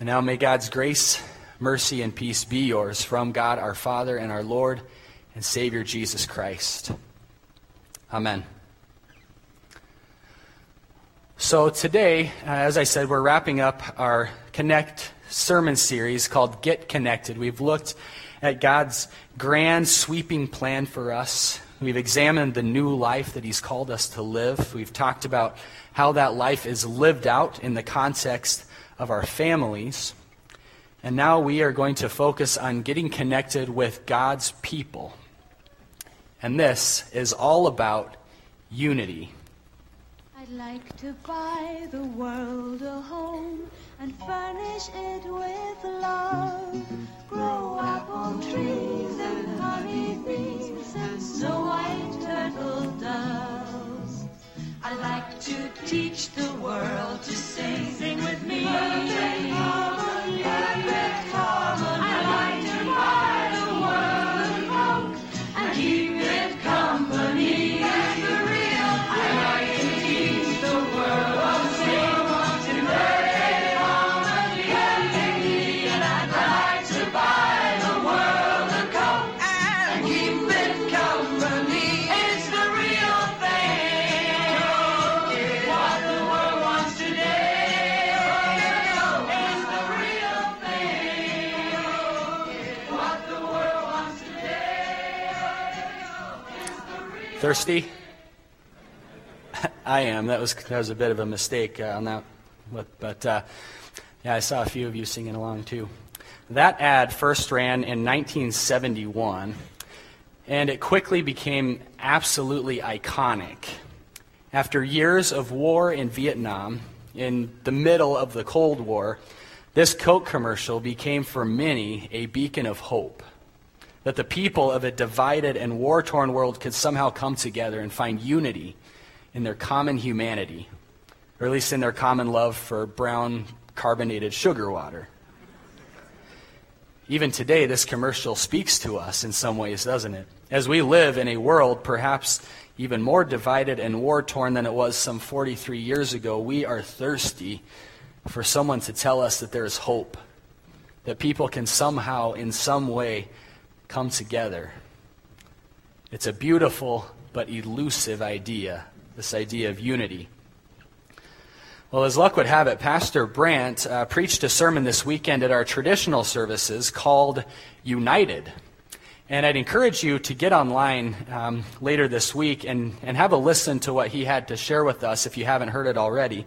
And now may God's grace, mercy, and peace be yours from God our Father and our Lord and Savior Jesus Christ. Amen. So today, as I said, we're wrapping up our Connect sermon series called Get Connected. We've looked at God's grand sweeping plan for us. We've examined the new life that he's called us to live. We've talked about how that life is lived out in the context of our families. And now we are going to focus on getting connected with God's people. And this is all about unity. I'd like to buy the world a home and furnish it with love. Grow apple trees and honeybees and snow white turtle doves. I'd like to teach the world to sing. Sing with me. Perfect harmony. Perfect harmony. I'd like to buy the world a home and keep it company. Thirsty? I am. That was a bit of a mistake on that, but yeah, I saw a few of you singing along too. That ad first ran in 1971, and it quickly became absolutely iconic. After years of war in Vietnam, in the middle of the Cold War, this Coke commercial became for many a beacon of hope. That the people of a divided and war-torn world could somehow come together and find unity in their common humanity, or at least in their common love for brown carbonated sugar water. Even today, this commercial speaks to us in some ways, doesn't it? As we live in a world perhaps even more divided and war-torn than it was some 43 years ago, we are thirsty for someone to tell us that there is hope, that people can somehow, in some way, come together. It's a beautiful but elusive idea, this idea of unity. Well, as luck would have it, Pastor Brandt preached a sermon this weekend at our traditional services called United. And I'd encourage you to get online later this week and have a listen to what he had to share with us if you haven't heard it already.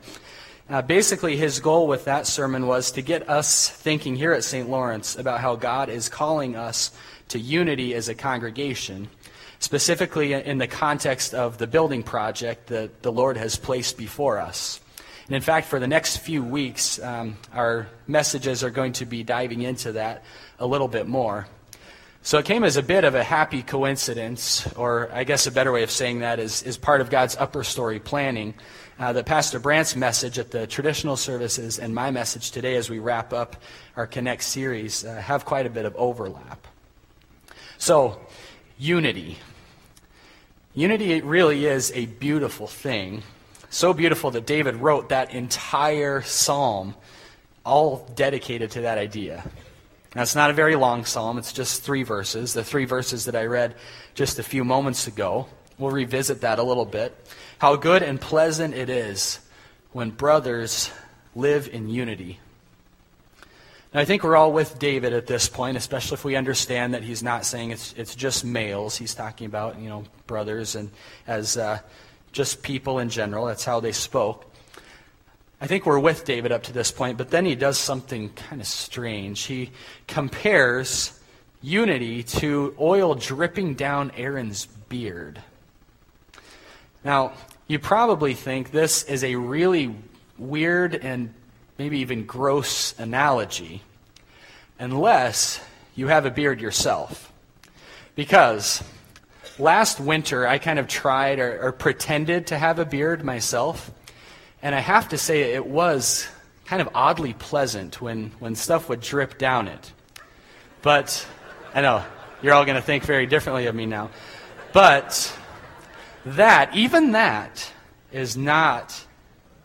Basically, his goal with that sermon was to get us thinking here at St. Lawrence about how God is calling us to unity as a congregation, specifically in the context of the building project that the Lord has placed before us. And in fact, for the next few weeks, our messages are going to be diving into that a little bit more. So it came as a bit of a happy coincidence, or I guess a better way of saying that is part of God's upper story planning, that Pastor Brandt's message at the traditional services and my message today as we wrap up our Connect series have quite a bit of overlap. So, unity. Unity really is a beautiful thing. So beautiful that David wrote that entire psalm, all dedicated to that idea. Now, it's not a very long psalm. It's just three verses. The three verses that I read just a few moments ago. We'll revisit that a little bit. How good and pleasant it is when brothers live in unity. Now, I think we're all with David at this point, especially if we understand that he's not saying it's just males. He's talking about, brothers and as just people in general. That's how they spoke. I think we're with David up to this point, but then he does something kind of strange. He compares unity to oil dripping down Aaron's beard. Now, you probably think this is a really weird and maybe even gross analogy, unless you have a beard yourself. Because last winter, I kind of tried or pretended to have a beard myself, and I have to say it was kind of oddly pleasant when stuff would drip down it. But, I know, you're all going to think very differently of me now. But even that is not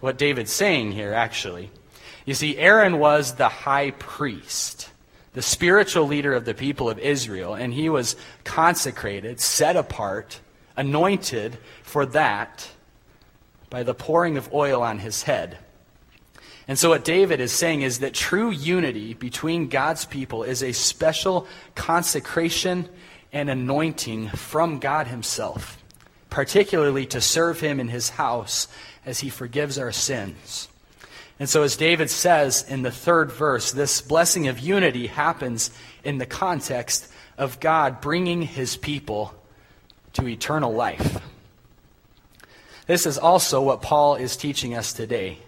what David's saying here, actually. You see, Aaron was the high priest, the spiritual leader of the people of Israel, and he was consecrated, set apart, anointed for that by the pouring of oil on his head. And so what David is saying is that true unity between God's people is a special consecration and anointing from God himself, particularly to serve him in his house as he forgives our sins. And so as David says in the third verse, this blessing of unity happens in the context of God bringing his people to eternal life. This is also what Paul is teaching us today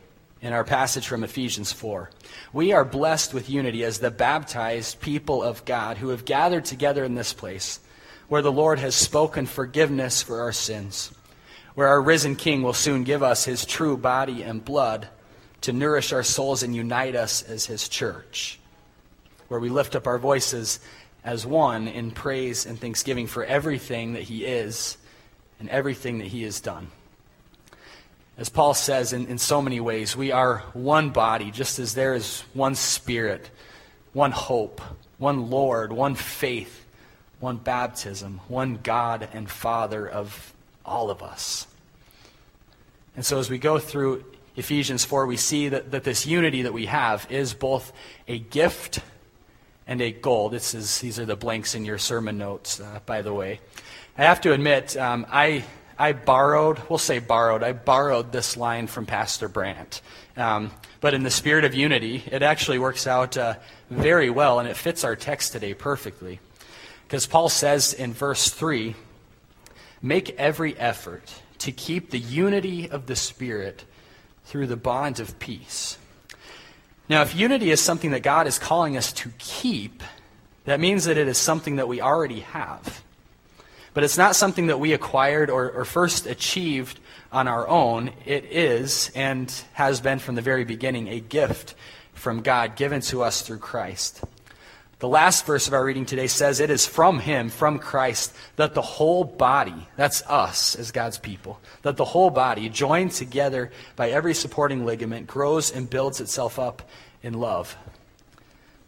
in our passage from Ephesians 4. We are blessed with unity as the baptized people of God who have gathered together in this place where the Lord has spoken forgiveness for our sins, where our risen King will soon give us his true body and blood to nourish our souls and unite us as his church, where we lift up our voices as one in praise and thanksgiving for everything that he is and everything that he has done. As Paul says, in so many ways, we are one body, just as there is one Spirit, one hope, one Lord, one faith, one baptism, one God and Father of all of us. And so as we go through Ephesians 4, we see that this unity that we have is both a gift and a goal. These are the blanks in your sermon notes, by the way. I have to admit, I borrowed this line from Pastor Brandt. But in the spirit of unity, it actually works out very well, and it fits our text today perfectly. Because Paul says in verse 3, make every effort to keep the unity of the Spirit through the bond of peace. Now, if unity is something that God is calling us to keep, that means that it is something that we already have. But it's not something that we acquired or first achieved on our own. It is, and has been from the very beginning, a gift from God given to us through Christ. The last verse of our reading today says it is from him, from Christ, that the whole body, that's us as God's people, that the whole body, joined together by every supporting ligament, grows and builds itself up in love.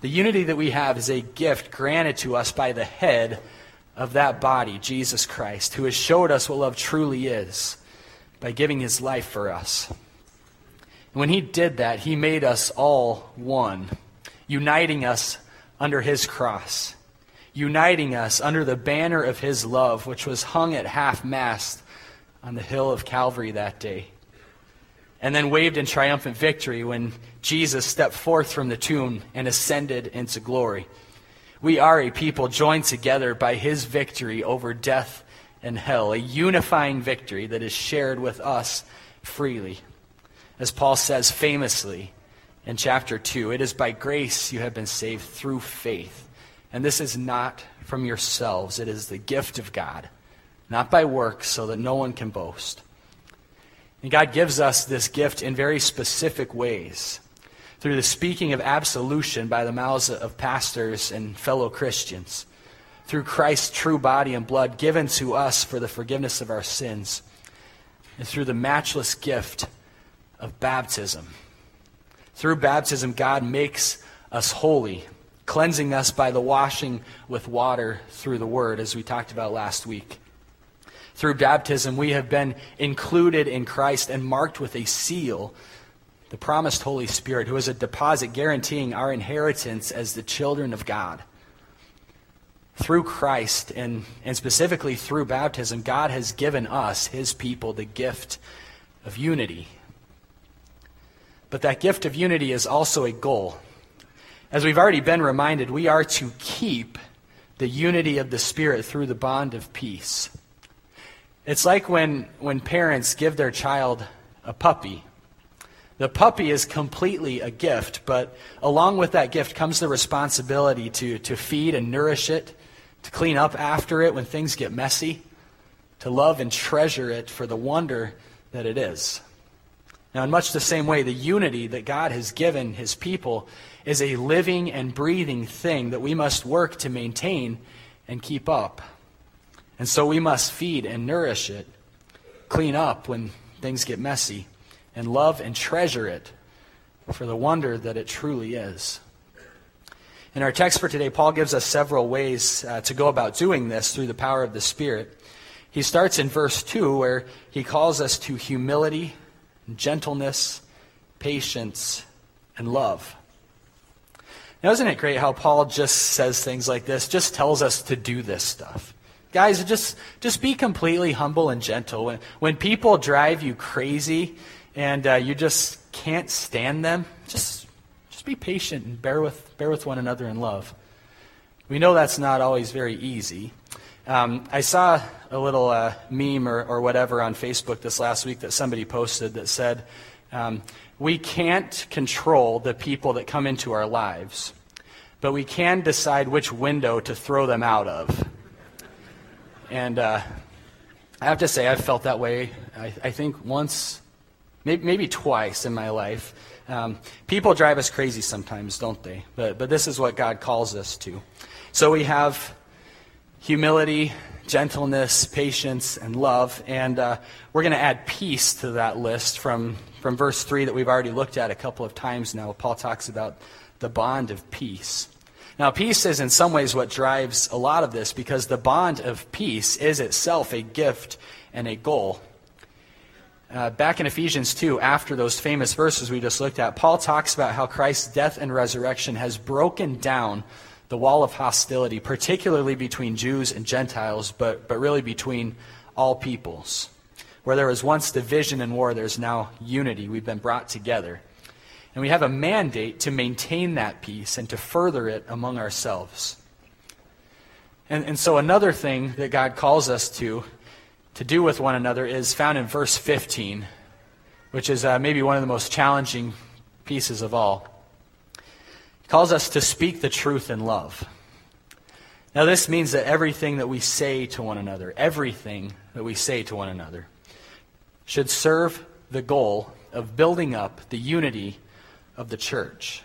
The unity that we have is a gift granted to us by the head of that body, Jesus Christ, who has showed us what love truly is by giving his life for us. And when he did that, he made us all one, uniting us under his cross, uniting us under the banner of his love, which was hung at half-mast on the hill of Calvary that day, and then waved in triumphant victory when Jesus stepped forth from the tomb and ascended into glory. We are a people joined together by his victory over death and hell, a unifying victory that is shared with us freely. As Paul says famously in chapter 2, it is by grace you have been saved through faith. And this is not from yourselves. It is the gift of God, not by works, so that no one can boast. And God gives us this gift in very specific ways, through the speaking of absolution by the mouths of pastors and fellow Christians, through Christ's true body and blood given to us for the forgiveness of our sins, and through the matchless gift of baptism. Through baptism, God makes us holy, cleansing us by the washing with water through the Word, as we talked about last week. Through baptism, we have been included in Christ and marked with a seal, the promised Holy Spirit, who is a deposit guaranteeing our inheritance as the children of God. Through Christ, and specifically through baptism, God has given us, his people, the gift of unity. But that gift of unity is also a goal. As we've already been reminded, we are to keep the unity of the Spirit through the bond of peace. It's like when parents give their child a puppy. The puppy is completely a gift, but along with that gift comes the responsibility to feed and nourish it, to clean up after it when things get messy, to love and treasure it for the wonder that it is. Now, in much the same way, the unity that God has given his people is a living and breathing thing that we must work to maintain and keep up. And so we must feed and nourish it, clean up when things get messy, and love and treasure it for the wonder that it truly is. In our text for today, Paul gives us several ways to go about doing this through the power of the Spirit. He starts in verse 2, where he calls us to humility, gentleness, patience, and love. Now, isn't it great how Paul just says things like this, just tells us to do this stuff? Guys, just be completely humble and gentle. When people drive you crazy and you just can't stand them, just be patient and bear with one another in love. We know that's not always very easy. I saw a little meme or whatever on Facebook this last week that somebody posted that said, we can't control the people that come into our lives, but we can decide which window to throw them out of. And I have to say, I've felt that way, I think once, maybe twice in my life. People drive us crazy sometimes, don't they? But this is what God calls us to. So we have humility, gentleness, patience, and love. And we're going to add peace to that list from verse 3 that we've already looked at a couple of times now. Paul talks about the bond of peace. Now, peace is in some ways what drives a lot of this, because the bond of peace is itself a gift and a goal. Back in Ephesians 2, after those famous verses we just looked at, Paul talks about how Christ's death and resurrection has broken down the wall of hostility, particularly between Jews and Gentiles, but really between all peoples. Where there was once division and war, there's now unity. We've been brought together. And we have a mandate to maintain that peace and to further it among ourselves. And so another thing that God calls us to do with one another is found in verse 15, which is maybe one of the most challenging pieces of all. He calls us to speak the truth in love. Now, this means that everything that we say to one another, should serve the goal of building up the unity of the church.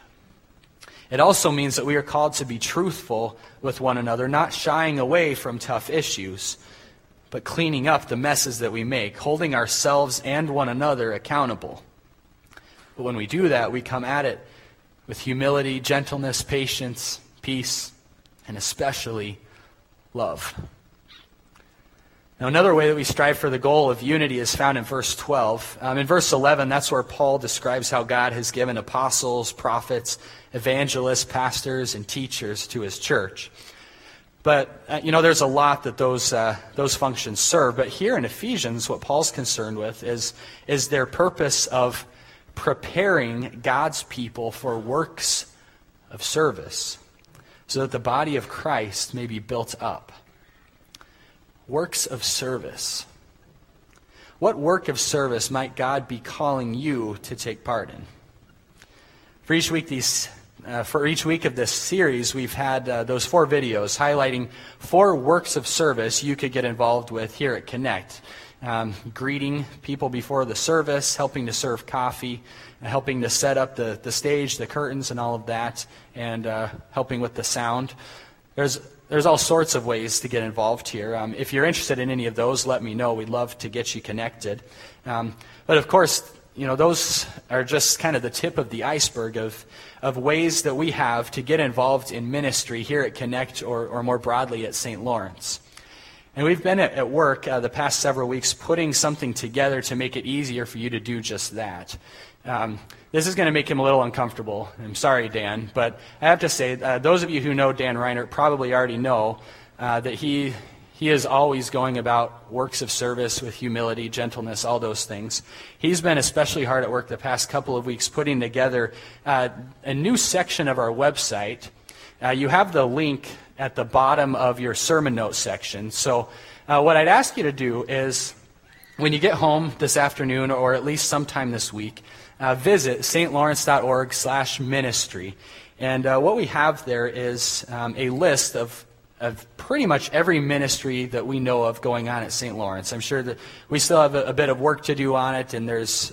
It also means that we are called to be truthful with one another, not shying away from tough issues, but cleaning up the messes that we make, holding ourselves and one another accountable. But when we do that, we come at it with humility, gentleness, patience, peace, and especially love. Now, another way that we strive for the goal of unity is found in verse 12. In verse 11, that's where Paul describes how God has given apostles, prophets, evangelists, pastors, and teachers to his church. But, there's a lot that those functions serve. But here in Ephesians, what Paul's concerned with is their purpose of preparing God's people for works of service so that the body of Christ may be built up. Works of service. What work of service might God be calling you to take part in? For each week of this series, we've had those 4 videos highlighting 4 works of service you could get involved with here at Connect. Greeting people before the service, helping to serve coffee, helping to set up the stage, the curtains, and all of that, and helping with the sound. There's all sorts of ways to get involved here. If you're interested in any of those, let me know. We'd love to get you connected. But of course, those are just kind of the tip of the iceberg of ways that we have to get involved in ministry here at Connect or more broadly at St. Lawrence. And we've been at work the past several weeks putting something together to make it easier for you to do just that. This is going to make him a little uncomfortable. I'm sorry, Dan, but I have to say, those of you who know Dan Reiner probably already know that he is always going about works of service with humility, gentleness, all those things. He's been especially hard at work the past couple of weeks putting together a new section of our website. You have the link at the bottom of your sermon notes section. So what I'd ask you to do is, when you get home this afternoon or at least sometime this week, visit stlawrence.org/ministry. And what we have there is a list of pretty much every ministry that we know of going on at St. Lawrence. I'm sure that we still have a bit of work to do on it, and there's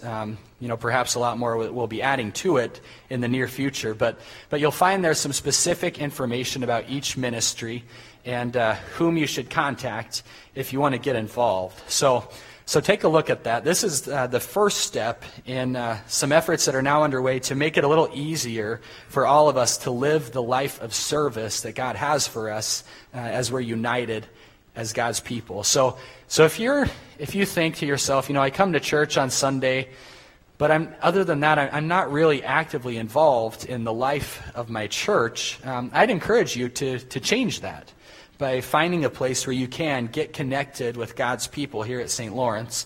perhaps a lot more we'll be adding to it in the near future. But you'll find there's some specific information about each ministry and whom you should contact if you want to get involved. So So take a look at that. This is the first step in some efforts that are now underway to make it a little easier for all of us to live the life of service that God has for us as we're united as God's people. So if you think to yourself, I come to church on Sunday, but other than that, I'm not really actively involved in the life of my church, I'd encourage you to change that by finding a place where you can get connected with God's people here at St. Lawrence.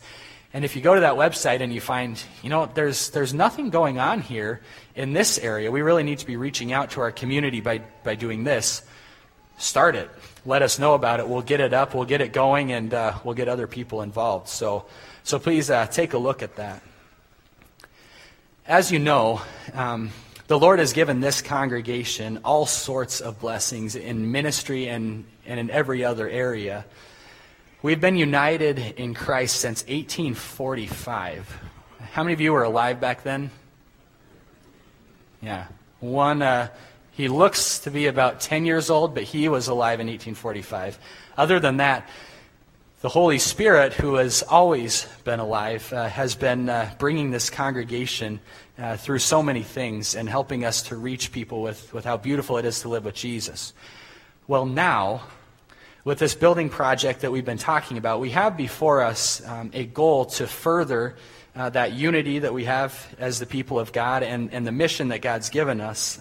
And if you go to that website and you find, there's nothing going on here in this area, we really need to be reaching out to our community by doing this. Start it. Let us know about it. We'll get it up. We'll get it going, and we'll get other people involved. So please take a look at that. As you know, the Lord has given this congregation all sorts of blessings in ministry and in every other area. We've been united in Christ since 1845. How many of you were alive back then? Yeah. One, he looks to be about 10 years old, but he was alive in 1845. Other than that, the Holy Spirit, who has always been alive, has been bringing this congregation through so many things and helping us to reach people with how beautiful it is to live with Jesus. Well, now, with this building project that we've been talking about, we have before us a goal to further that unity that we have as the people of God and the mission that God's given us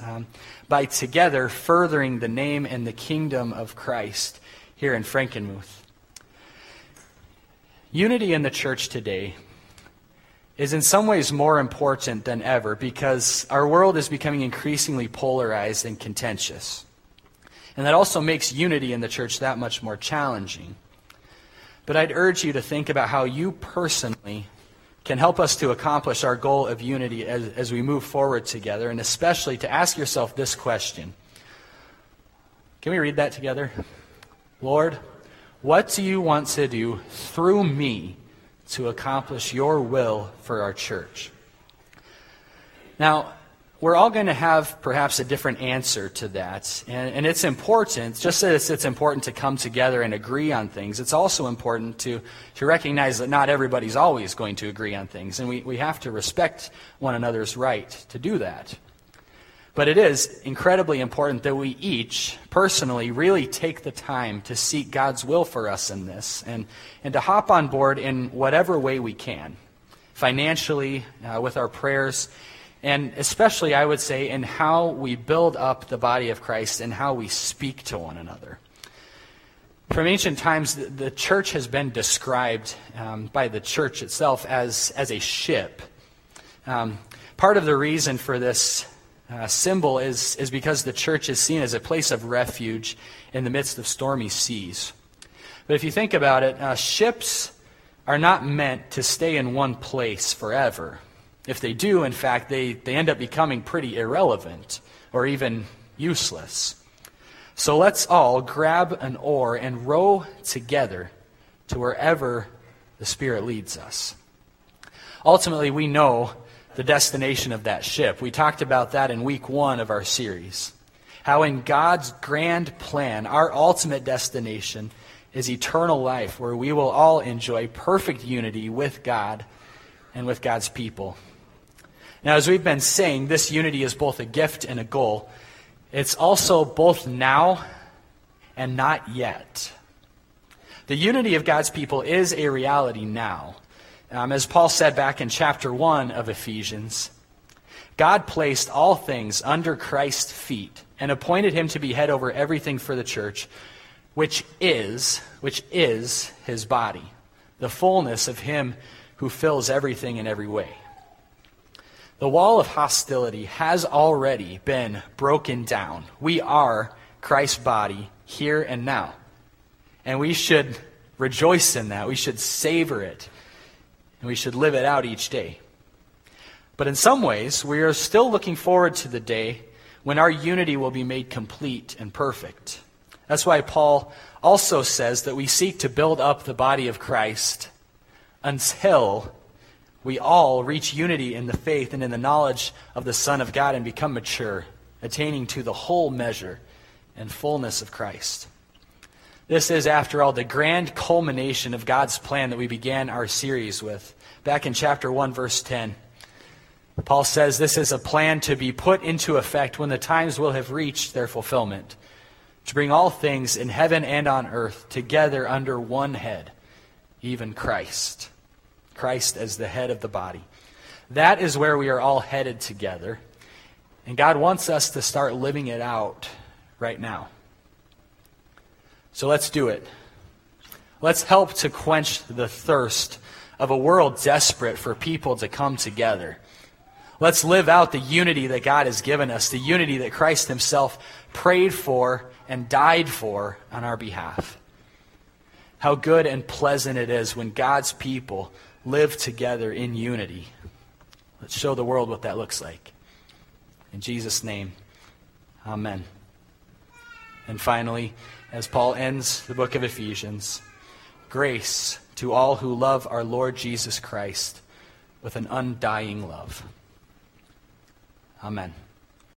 by together furthering the name and the kingdom of Christ here in Frankenmuth. Unity in the church today is in some ways more important than ever because our world is becoming increasingly polarized and contentious. And that also makes unity in the church that much more challenging. But I'd urge you to think about how you personally can help us to accomplish our goal of unity as we move forward together, and especially to ask yourself this question. Can we read that together? Lord, what do you want to do through me to accomplish your will for our church? Now, we're all going to have perhaps a different answer to that. And it's important, just as it's important to come together and agree on things, it's also important to recognize that not everybody's always going to agree on things. And we have to respect one another's right to do that. But it is incredibly important that we each personally really take the time to seek God's will for us in this and to hop on board in whatever way we can, financially, with our prayers, and especially, I would say, in how we build up the body of Christ and how we speak to one another. From ancient times, the church has been described by the church itself as a ship. Part of the reason for this symbol is because the church is seen as a place of refuge in the midst of stormy seas. But if you think about it, ships are not meant to stay in one place forever. If they do, in fact, they end up becoming pretty irrelevant or even useless. So let's all grab an oar and row together to wherever the Spirit leads us. Ultimately, we know the destination of that ship. We talked about that in week one of our series. How in God's grand plan, our ultimate destination is eternal life, where we will all enjoy perfect unity with God and with God's people. Now, as we've been saying, this unity is both a gift and a goal. It's also both now and not yet. The unity of God's people is a reality now. As Paul said back in chapter 1 of Ephesians, God placed all things under Christ's feet and appointed him to be head over everything for the church, which is his body, the fullness of him who fills everything in every way. The wall of hostility has already been broken down. We are Christ's body here and now, and we should rejoice in that. We should savor it. And we should live it out each day. But in some ways, we are still looking forward to the day when our unity will be made complete and perfect. That's why Paul also says that we seek to build up the body of Christ until we all reach unity in the faith and in the knowledge of the Son of God and become mature, attaining to the whole measure and fullness of Christ. This is, after all, the grand culmination of God's plan that we began our series with. Back in chapter 1, verse 10, Paul says this is a plan to be put into effect when the times will have reached their fulfillment, to bring all things in heaven and on earth together under one head, even Christ. Christ as the head of the body. That is where we are all headed together. And God wants us to start living it out right now. So let's do it. Let's help to quench the thirst of a world desperate for people to come together. Let's live out the unity that God has given us, the unity that Christ himself prayed for and died for on our behalf. How good and pleasant it is when God's people live together in unity. Let's show the world what that looks like. In Jesus' name, amen. And finally, as Paul ends the book of Ephesians, grace to all who love our Lord Jesus Christ with an undying love. Amen.